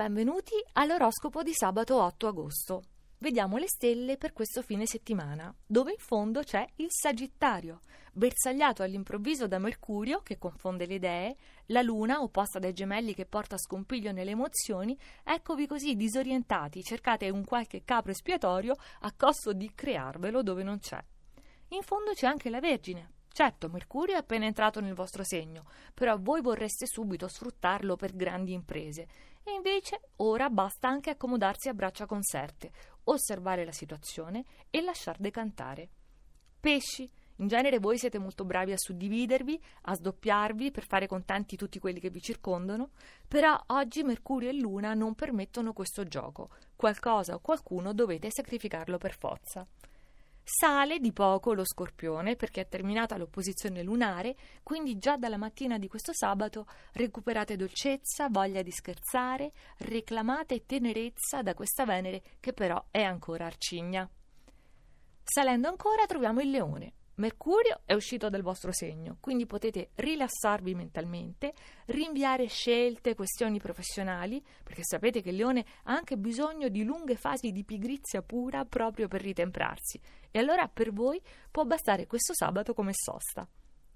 benvenuti all'oroscopo di sabato 8 agosto. Vediamo le stelle per questo fine settimana, dove in fondo c'è il Sagittario, bersagliato all'improvviso da Mercurio, che confonde le idee, la Luna, opposta dai Gemelli, che porta scompiglio nelle emozioni. Eccovi così disorientati, cercate un qualche capro espiatorio a costo di crearvelo dove non c'è. In fondo c'è anche la Vergine. Certo, Mercurio è appena entrato nel vostro segno, però voi vorreste subito sfruttarlo per grandi imprese. E invece ora basta anche accomodarsi a braccia conserte, osservare la situazione e lasciar decantare. Pesci, in genere voi siete molto bravi a suddividervi, a sdoppiarvi per fare contenti tutti quelli che vi circondano, però oggi Mercurio e Luna non permettono questo gioco. Qualcosa o qualcuno dovete sacrificarlo per forza. Sale di poco lo Scorpione perché è terminata l'opposizione lunare, quindi già dalla mattina di questo sabato recuperate dolcezza, voglia di scherzare, reclamate tenerezza da questa Venere che però è ancora arcigna. Salendo ancora troviamo il Leone. Mercurio è uscito dal vostro segno, quindi potete rilassarvi mentalmente, rinviare scelte, questioni professionali, perché sapete che il Leone ha anche bisogno di lunghe fasi di pigrizia pura proprio per ritemprarsi, e allora per voi può bastare questo sabato come sosta.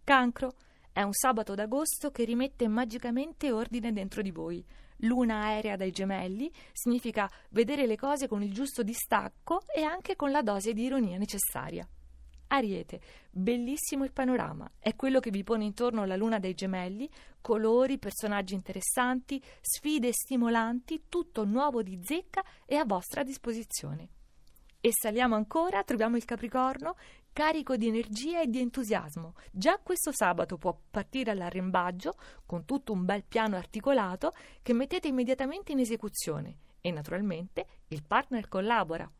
Cancro, è un sabato d'agosto che rimette magicamente ordine dentro di voi. Luna aerea dai Gemelli significa vedere le cose con il giusto distacco e anche con la dose di ironia necessaria. Ariete, bellissimo il panorama, è quello che vi pone intorno la Luna dei Gemelli, colori, personaggi interessanti, sfide stimolanti, tutto nuovo di zecca e a vostra disposizione. E saliamo ancora, troviamo il Capricorno, carico di energia e di entusiasmo. Già questo sabato può partire all'arrembaggio con tutto un bel piano articolato che mettete immediatamente in esecuzione e naturalmente il partner collabora.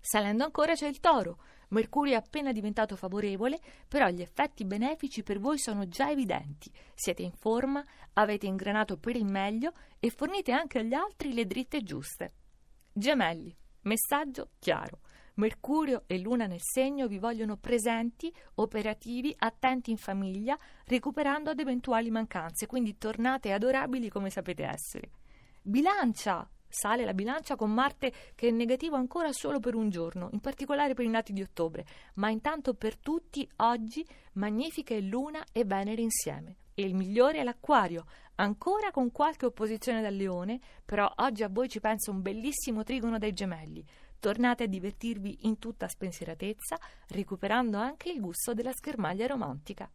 Salendo ancora c'è il Toro. Mercurio è appena diventato favorevole, però gli effetti benefici per voi sono già evidenti. Siete in forma, avete ingranato per il meglio e fornite anche agli altri le dritte giuste. Gemelli, messaggio chiaro. Mercurio e Luna nel segno vi vogliono presenti, operativi, attenti in famiglia, recuperando ad eventuali mancanze, quindi tornate adorabili come sapete essere. Bilancia! Sale la Bilancia con Marte che è negativo ancora solo per un giorno, in particolare per i nati di ottobre, ma intanto per tutti oggi magnifiche Luna e Venere insieme. E il migliore è l'Acquario, ancora con qualche opposizione dal Leone, però oggi a voi ci pensa un bellissimo trigono dai Gemelli. Tornate a divertirvi in tutta spensieratezza, recuperando anche il gusto della schermaglia romantica.